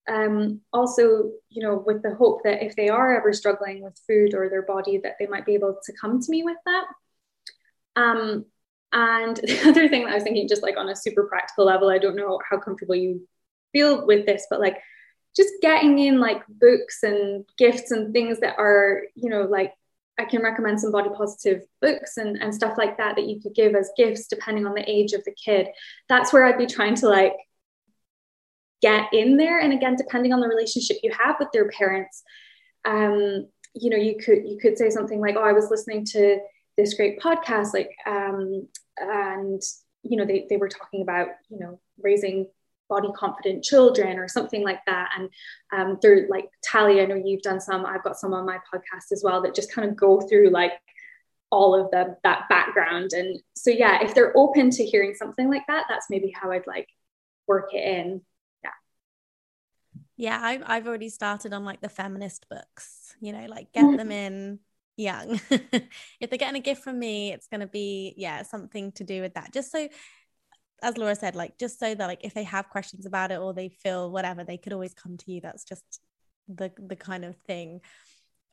And also, with the hope that if they are ever struggling with food or their body, that they might be able to come to me with that. And the other thing that I was thinking, just on a super practical level, I don't know how comfortable you feel with this, but just getting in books and gifts and things that are, I can recommend some body positive books and stuff like that, that you could give as gifts depending on the age of the kid. That's where I'd be trying to get in there. And again, depending on the relationship you have with their parents, you could say something like, oh, I was listening to this great podcast, and they were talking about, raising body confident children or something like that. And they're Tally, I know you've done some, I've got some on my podcast as well, that just kind of go through all of that background. And so, yeah, if they're open to hearing something like that, that's maybe how I'd work it in. Yeah, I've already started on the feminist books, get them in young. If they're getting a gift from me, it's going to be, something to do with that. Just so as Laura said, like, just so that, like, if they have questions about it or they feel whatever, they could always come to you. That's just the kind of thing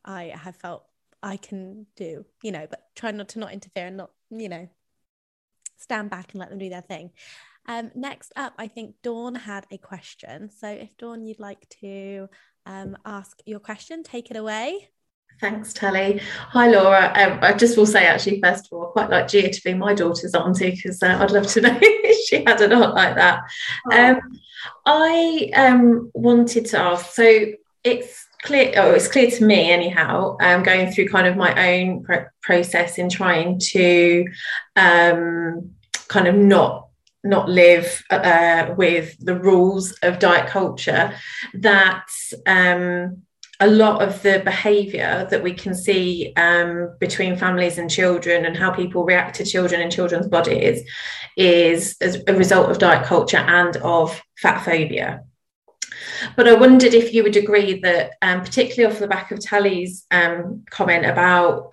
I have felt I can do, you know, but try not to interfere and not, you know, stand back and let them do their thing. Next up, I think Dawn had a question. So if Dawn, you'd like to ask your question, take it away. Thanks, Tally. Hi, Laura. I just will say, actually, first of all, I quite like Gia to be my daughter's auntie, because I'd love to know if she had an aunt like that. I wanted to ask, so it's clear to me anyhow, going through kind of my own process in trying to kind of not live with the rules of diet culture, that a lot of the behaviour that we can see between families and children, and how people react to children and children's bodies, is as a result of diet culture and of fat phobia. But I wondered if you would agree that, particularly off the back of Tally's comment about,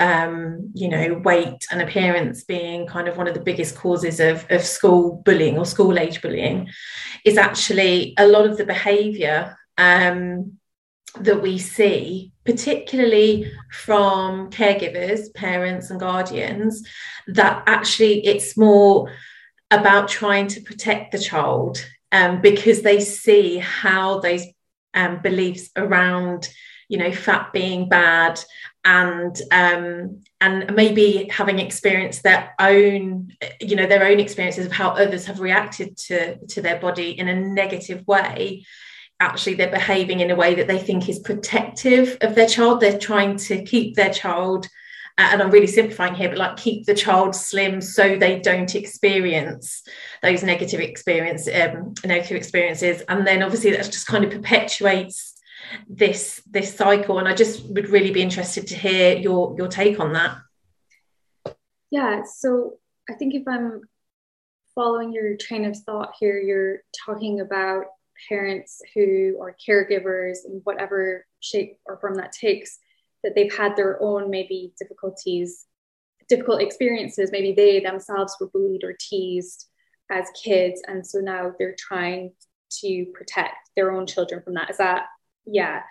you know, weight and appearance being kind of one of the biggest causes of school bullying or school age bullying, is actually a lot of the behaviour that we see, particularly from caregivers, parents and guardians, that actually it's more about trying to protect the child, because they see how those beliefs around, you know, fat being bad, and maybe having experienced their own, you know, their own experiences of how others have reacted to their body in a negative way, actually they're behaving in a way that they think is protective of their child. They're trying to keep their child, and I'm really simplifying here, but like keep the child slim so they don't experience those negative experiences. And then obviously that just kind of perpetuates this cycle. And I just would really be interested to hear your take on that. Yeah, so I think if I'm following your train of thought here, you're talking about parents who are caregivers in whatever shape or form that takes, that they've had their own maybe difficult experiences. Maybe they themselves were bullied or teased as kids, and so now they're trying to protect their own children from that. Is that, yeah,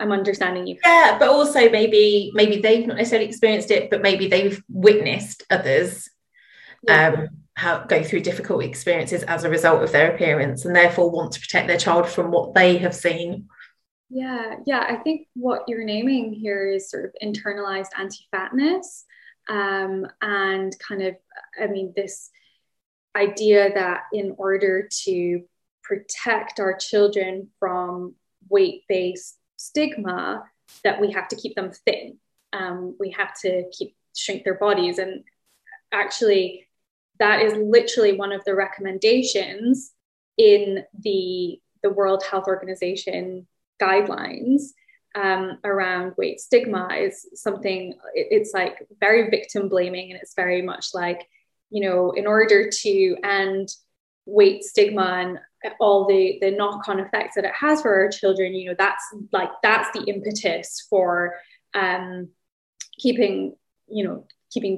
I'm understanding you? Yeah, but also maybe they've not necessarily experienced it, but maybe they've witnessed others how go through difficult experiences as a result of their appearance, and therefore want to protect their child from what they have seen. Yeah. I think what you're naming here is sort of internalized anti-fatness, and kind of, I mean, this idea that in order to protect our children from weight-based stigma, that we have to keep them thin. We have to shrink their bodies, and actually, that is literally one of the recommendations in the World Health Organization guidelines around weight stigma. Is something, it's like very victim blaming, and it's very much like, you know, in order to end weight stigma and all the knock-on effects that it has for our children, you know, that's the impetus for keeping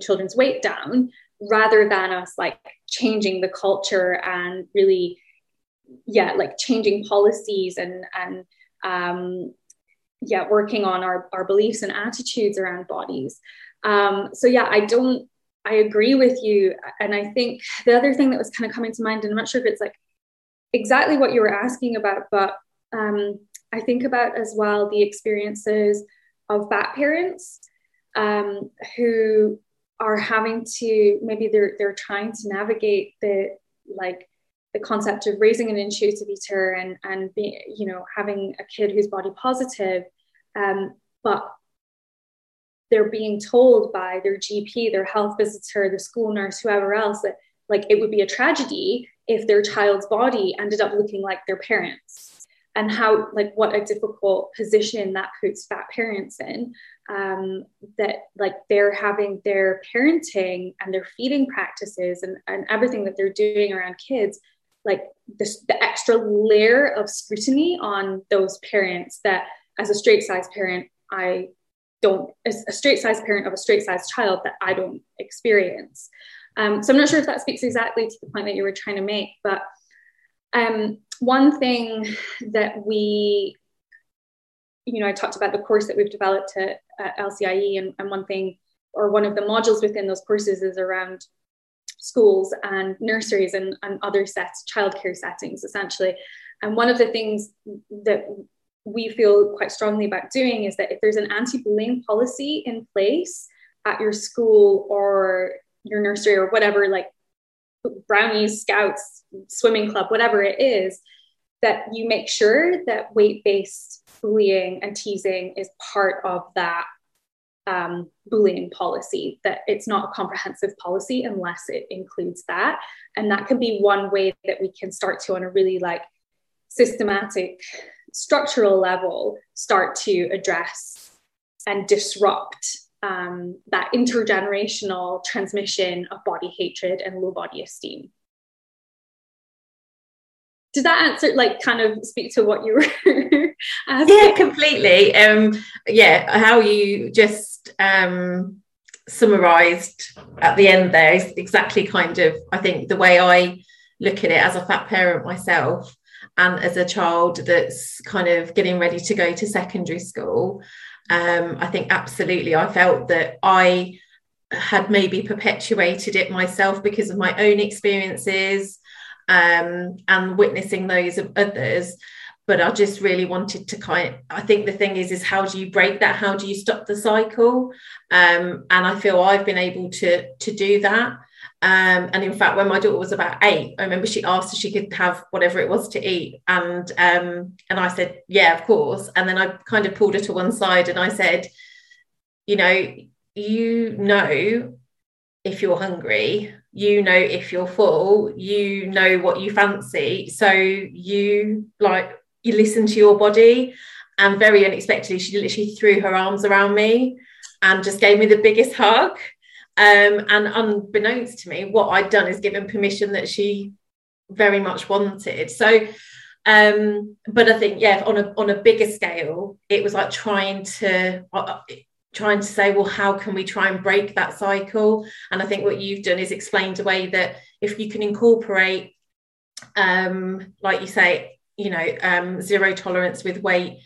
children's weight down, rather than us like changing the culture and really, yeah, like changing policies and working on our beliefs and attitudes around bodies. So yeah, I agree with you. And I think the other thing that was kind of coming to mind, and I'm not sure if it's like exactly what you were asking about, but I think about as well the experiences of fat parents who are having to, maybe they're trying to navigate the concept of raising an intuitive eater and being, you know, having a kid who's body positive, but they're being told by their GP, their health visitor, the school nurse, whoever else, that like it would be a tragedy if their child's body ended up looking like their parents, and how like what a difficult position that puts fat parents in. That like they're having their parenting and their feeding practices and everything that they're doing around kids, like the extra layer of scrutiny on those parents, that as a straight size parent, as a straight size parent of a straight size child, that I don't experience. So I'm not sure if that speaks exactly to the point that you were trying to make, but one thing that we, I talked about the course that we've developed at LCIE, and one thing, or one of the modules within those courses, is around schools and nurseries and other sets, childcare settings, essentially. And one of the things that we feel quite strongly about doing is that if there's an anti-bullying policy in place at your school or your nursery or whatever, like Brownies, Scouts, swimming club, whatever it is, that you make sure that weight-based bullying and teasing is part of that bullying policy, that it's not a comprehensive policy unless it includes that. And that can be one way that we can start to, on a really like systematic, structural level, start to address and disrupt that intergenerational transmission of body hatred and low body esteem. Did that answer, like, kind of speak to what you were asking? Yeah, completely. Yeah, how you just summarised at the end there is exactly kind of, I think, the way I look at it as a fat parent myself and as a child that's kind of getting ready to go to secondary school. I think absolutely I felt that I had maybe perpetuated it myself because of my own experiences, and witnessing those of others. But I just really wanted to I think the thing is how do you break that? How do you stop the cycle? And I feel I've been able to do that. And in fact, when my daughter was about 8, I remember she asked if she could have whatever it was to eat. And I said, yeah, of course. And then I kind of pulled her to one side and I said, you know if you're hungry, if you're full, what you fancy. So you listen to your body. And very unexpectedly, she literally threw her arms around me and just gave me the biggest hug. And unbeknownst to me, what I'd done is given permission that she very much wanted. So, but I think, yeah, on a bigger scale, it was like trying to say, well, how can we try and break that cycle? And I think what you've done is explained a way that if you can incorporate, like you say, zero tolerance with weight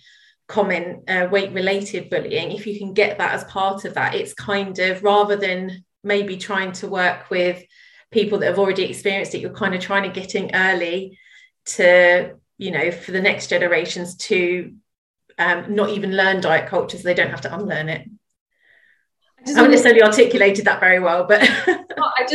related bullying, if you can get that as part of that, it's kind of, rather than maybe trying to work with people that have already experienced it, you're kind of trying to get in early to, for the next generations to not even learn diet culture, so they don't have to unlearn it. I haven't necessarily articulated that very well, but I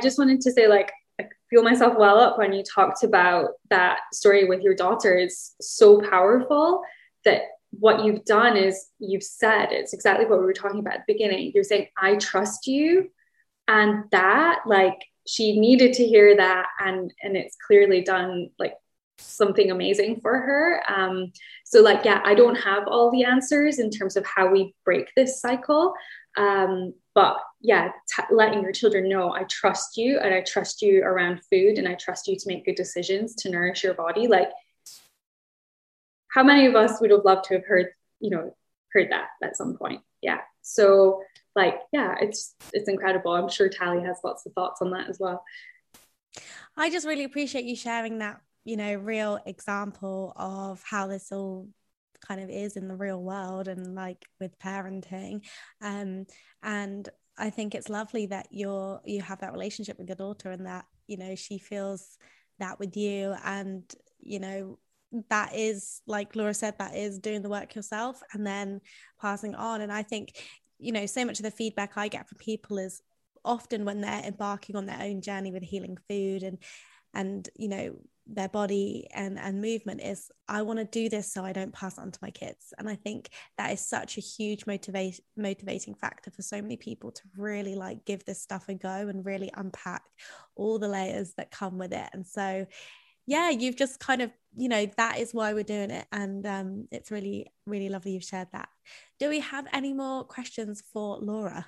just wanted to say, like, I feel myself well up when you talked about that story with your daughter. It's so powerful that what you've done is you've said, it's exactly what we were talking about at the beginning. You're saying, I trust you. And that, like, she needed to hear that. And it's clearly done, like, something amazing for her. So, like, yeah, I don't have all the answers in terms of how we break this cycle. But yeah, letting your children know, I trust you, and I trust you around food, and I trust you to make good decisions to nourish your body. Like, how many of us would have loved to have heard that at some point? Yeah. So, like, yeah, it's incredible. I'm sure Tally has lots of thoughts on that as well. I just really appreciate you sharing that, real example of how this all kind of is in the real world and, like, with parenting. And I think it's lovely that you have that relationship with your daughter, and that, she feels that with you, and, that is, like Laura said, that is doing the work yourself and then passing on. And I think, so much of the feedback I get from people is often when they're embarking on their own journey with healing food and their body and movement, is, I want to do this so I don't pass it on to my kids. And I think that is such a huge motivating factor for so many people to really, like, give this stuff a go and really unpack all the layers that come with it. And so, yeah, you've just kind of, that is why we're doing it. And it's really, really lovely you've shared that. Do we have any more questions for Laura?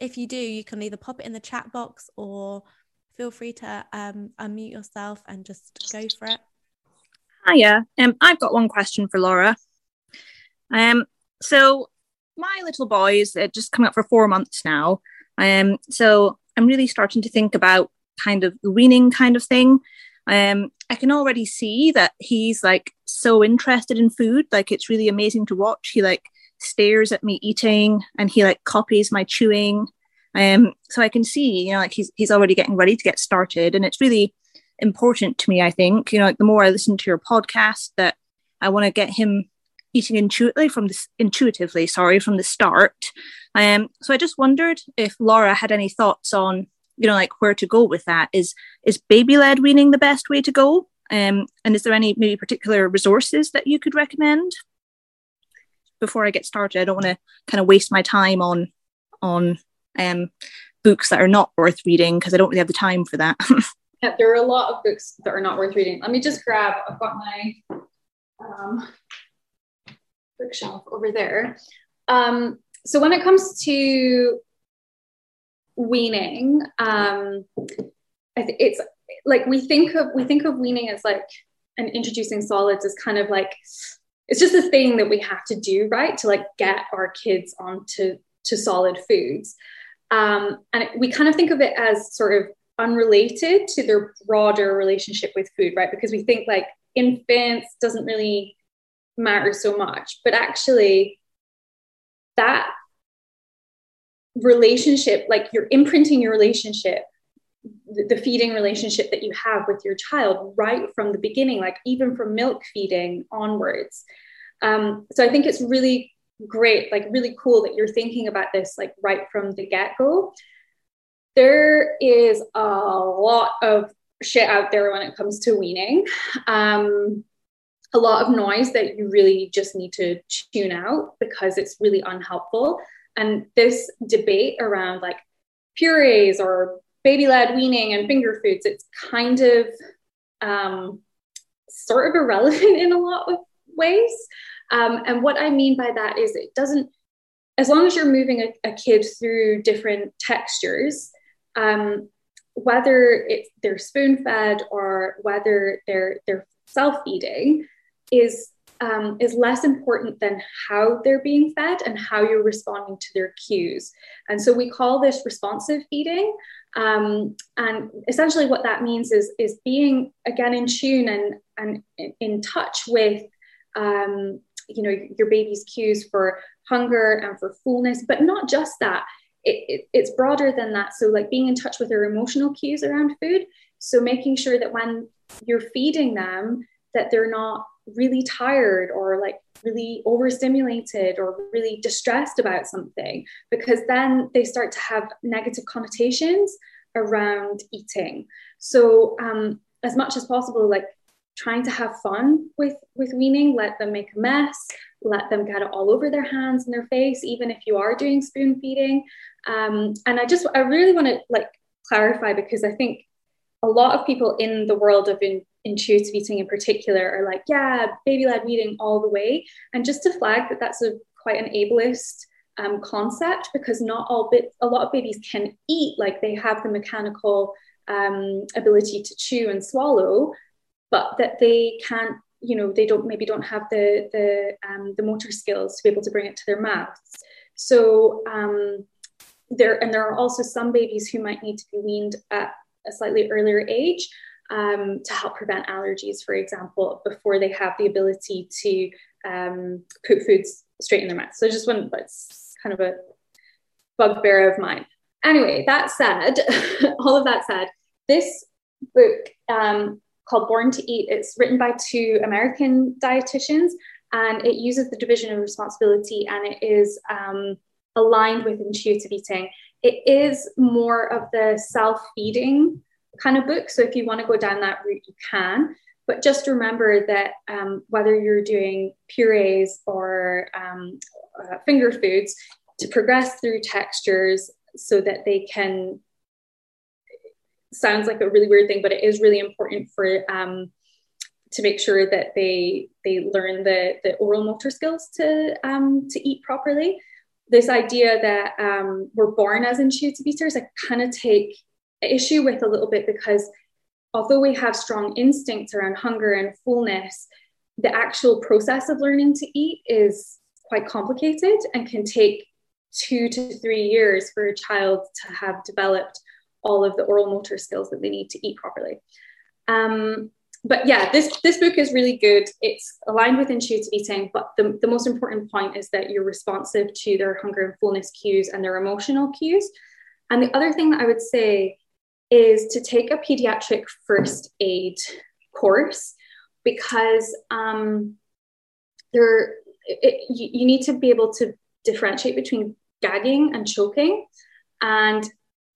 If you do, you can either pop it in the chat box or feel free to unmute yourself and just go for it. Hiya. I've got one question for Laura. So my little boy is just coming up for 4 months now. So I'm really starting to think about kind of the weaning kind of thing. I can already see that he's like so interested in food. Like, it's really amazing to watch. He like stares at me eating and he like copies my chewing. So I can see, you know, like he's already getting ready to get started. And it's really important to me, I think, you know, like the more I listen to your podcast, that I want to get him eating intuitively from the start. So I just wondered if Laura had any thoughts on, you know, like where to go with that. Is baby-led weaning the best way to go? And is there any maybe particular resources that you could recommend? Before I get started, I don't want to kind of waste my time on books that are not worth reading, because I don't really have the time for that. Yeah, there are a lot of books that are not worth reading. Let me just grab, I've got my bookshelf over there. So when it comes to weaning, it's like we think of weaning as like, and introducing solids as kind of like, it's just a thing that we have to do, right, to like get our kids onto solid foods. And we kind of think of it as sort of unrelated to their broader relationship with food, right? Because we think like infants doesn't really matter so much, but actually that relationship, like you're imprinting your relationship, the feeding relationship that you have with your child right from the beginning, like even from milk feeding onwards. So I think it's really great, like really cool that you're thinking about this like right from the get-go. There is a lot of shit out there when it comes to weaning. A lot of noise that you really just need to tune out, because it's really unhelpful. And this debate around like purees or baby-led weaning and finger foods, it's kind of sort of irrelevant in a lot of ways. And what I mean by that is it doesn't, as long as you're moving a kid through different textures, whether it's they're spoon-fed or whether they're self-feeding, is less important than how they're being fed and how you're responding to their cues. And so we call this responsive feeding. And essentially what that means is being again in tune and in touch with, you know, your baby's cues for hunger and for fullness, but not just that. It's broader than that. So like being in touch with their emotional cues around food. So making sure that when you're feeding them, that they're not really tired or like really overstimulated or really distressed about something, because then they start to have negative connotations around eating. So as much as possible, like trying to have fun with weaning, let them make a mess, let them get it all over their hands and their face, even if you are doing spoon feeding. And I really want to like clarify, because I think a lot of people in the world of intuitive eating in particular are like, yeah, baby-led weaning all the way. And just to flag that that's quite an ableist concept, because a lot of babies can eat, like they have the mechanical ability to chew and swallow, but that they can't, you know, they don't have the motor skills to be able to bring it to their mouths. So there are also some babies who might need to be weaned at a slightly earlier age, to help prevent allergies, for example, before they have the ability to put foods straight in their mouth. So that's kind of a bugbear of mine. Anyway, that said, all of that said, this book called Born to Eat, it's written by two American dietitians, and it uses the division of responsibility, and it is aligned with intuitive eating. It is more of the self-feeding kind of book. So if you want to go down that route, you can. But just remember that whether you're doing purees or finger foods, to progress through textures so that they can, sounds like a really weird thing, but it is really important for to make sure that they learn the oral motor skills to eat properly. This idea that we're born as intuitive eaters, I kind of take issue with a little bit, because although we have strong instincts around hunger and fullness, the actual process of learning to eat is quite complicated and can take 2 to 3 years for a child to have developed all of the oral motor skills that they need to eat properly. But yeah, this book is really good. It's aligned with intuitive eating, but the most important point is that you're responsive to their hunger and fullness cues and their emotional cues. And the other thing that I would say is to take a pediatric first aid course, because you need to be able to differentiate between gagging and choking. And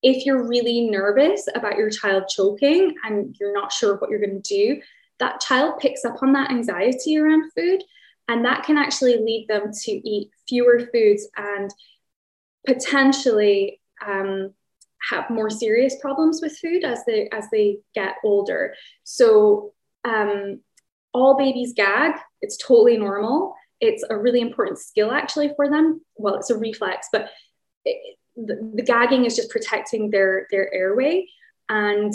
if you're really nervous about your child choking and you're not sure what you're going to do, that child picks up on that anxiety around food, and that can actually lead them to eat fewer foods and potentially have more serious problems with food as they get older. So all babies gag. It's totally normal. It's a really important skill actually for them. Well, it's a reflex, but the gagging is just protecting their airway, and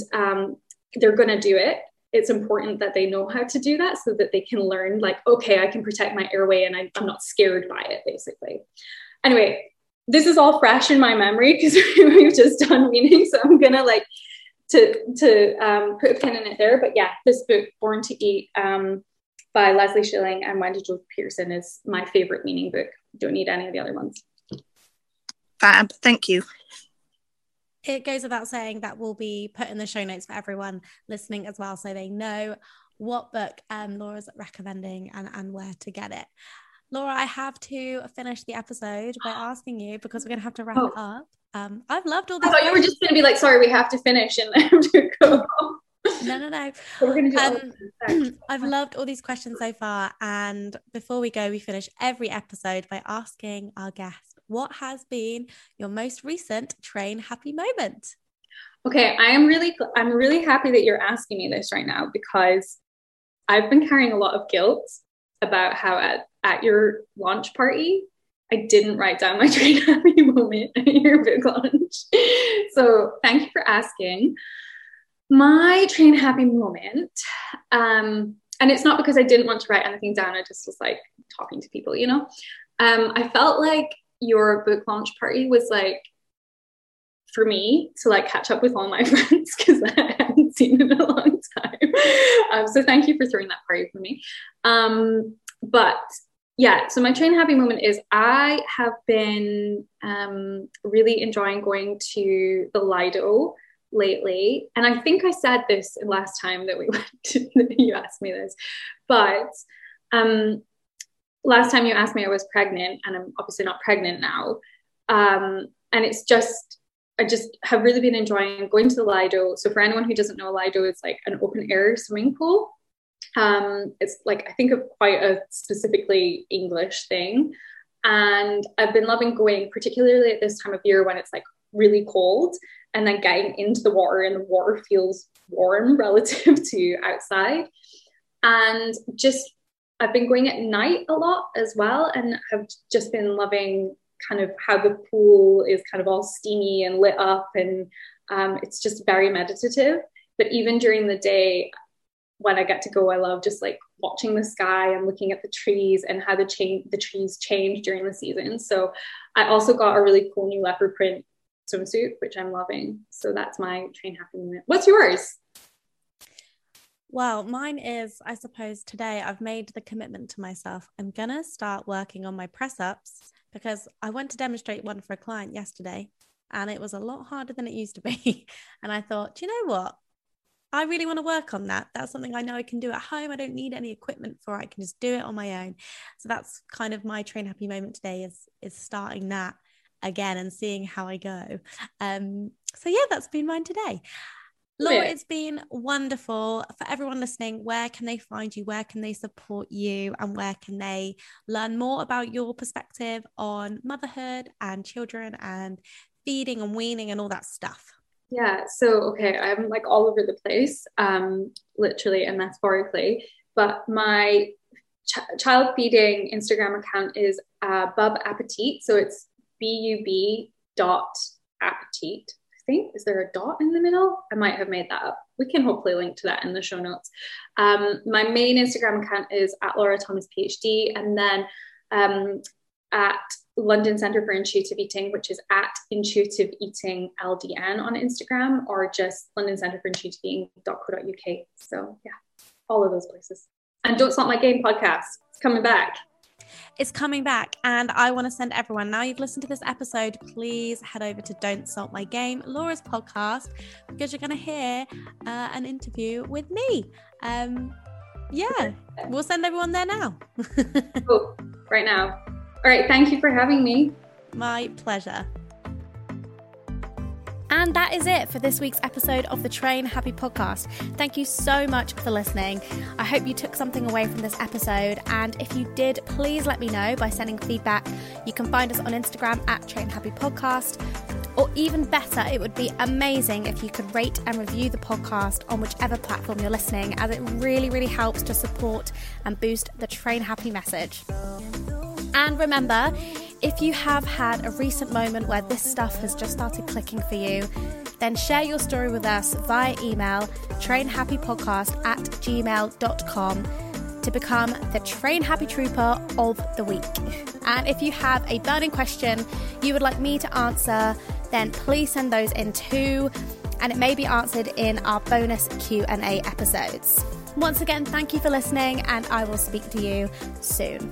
they're going to do it. It's important that they know how to do that so that they can learn, like, okay, I can protect my airway and I'm not scared by it, basically. Anyway, this is all fresh in my memory because we've just done weaning, so I'm going to put a pin in it there. But yeah, this book, Born to Eat, by Leslie Schilling and Wendy Jo Pearson, is my favorite weaning book. Don't need any of the other ones. Fab, thank you. It goes without saying that will be put in the show notes for everyone listening as well, so they know what book Laura's recommending and where to get it. Laura, I have to finish the episode by asking you, because we're going to have to wrap it up. I've loved all this. I thought you were just going to be like, sorry, we have to finish and I have to go home. No. So we're going to do I've loved all these questions so far. And before we go, we finish every episode by asking our guest, what has been your most recent Train Happy moment? Okay, I'm really happy that you're asking me this right now, because I've been carrying a lot of guilt about how at your launch party, I didn't write down my Train Happy moment at your big launch. So thank you for asking. My Train Happy moment, and it's not because I didn't want to write anything down, I just was like talking to people, you know. I felt like your book launch party was like, for me to like catch up with all my friends, because I hadn't seen in a long time. So thank you for throwing that party for me. But yeah, so my Train Happy moment is I have been really enjoying going to the Lido lately. And I think I said this last time that we went to, you asked me this, but last time you asked me I was pregnant, and I'm obviously not pregnant now. And it's just, I just have really been enjoying going to the Lido. So for anyone who doesn't know, Lido is like an open air swimming pool. It's like, I think, of quite a specifically English thing. And I've been loving going, particularly at this time of year when it's like really cold, and then getting into the water and the water feels warm relative to outside. And just, I've been going at night a lot as well, and have just been loving kind of how the pool is kind of all steamy and lit up, and it's just very meditative. But even during the day when I get to go, I love just like watching the sky and looking at the trees and how the trees change during the season. So I also got a really cool new leopard print swimsuit, which I'm loving. So that's my Train Happy moment. What's yours? Well, mine is, I suppose today I've made the commitment to myself. I'm going to start working on my press-ups, because I went to demonstrate one for a client yesterday and it was a lot harder than it used to be. And I thought, do you know what? I really want to work on that. That's something I know I can do at home. I don't need any equipment for it. I can just do it on my own. So that's kind of my Train Happy moment today, is starting that again and seeing how I go. So yeah, that's been mine today. Laura, it's been wonderful. For everyone listening, where can they find you? Where can they support you? And where can they learn more about your perspective on motherhood and children and feeding and weaning and all that stuff? Yeah, so okay, I'm like all over the place, literally and metaphorically, but my child feeding Instagram account is bubappetite, so it's bub.appetite. Is there a dot in the middle? I might have made that up. We can hopefully link to that in the show notes. My main Instagram account is @LauraThomasPhD, and then at London Centre for Intuitive Eating, which is at Intuitive Eating LDN on Instagram, or just londoncentreintuitiveeating.co.uk. So yeah, all of those places. And Don't Stop My Game podcast. It's coming back. It's coming back, and I want to send everyone, now you've listened to this episode, please head over to Don't Salt My Game, Laura's podcast, because you're going to hear an interview with me. Yeah, we'll send everyone there now. Cool. Right now. All right. Thank you for having me. My pleasure. And that is it for this week's episode of the Train Happy Podcast. Thank you so much for listening. I hope you took something away from this episode. And if you did, please let me know by sending feedback. You can find us on Instagram at Train Happy Podcast. Or even better, it would be amazing if you could rate and review the podcast on whichever platform you're listening, as it really, really helps to support and boost the Train Happy message. And remember, if you have had a recent moment where this stuff has just started clicking for you, then share your story with us via email, trainhappypodcast@gmail.com, to become the Train Happy Trooper of the Week. And if you have a burning question you would like me to answer, then please send those in too, and it may be answered in our bonus Q&A episodes. Once again, thank you for listening, and I will speak to you soon.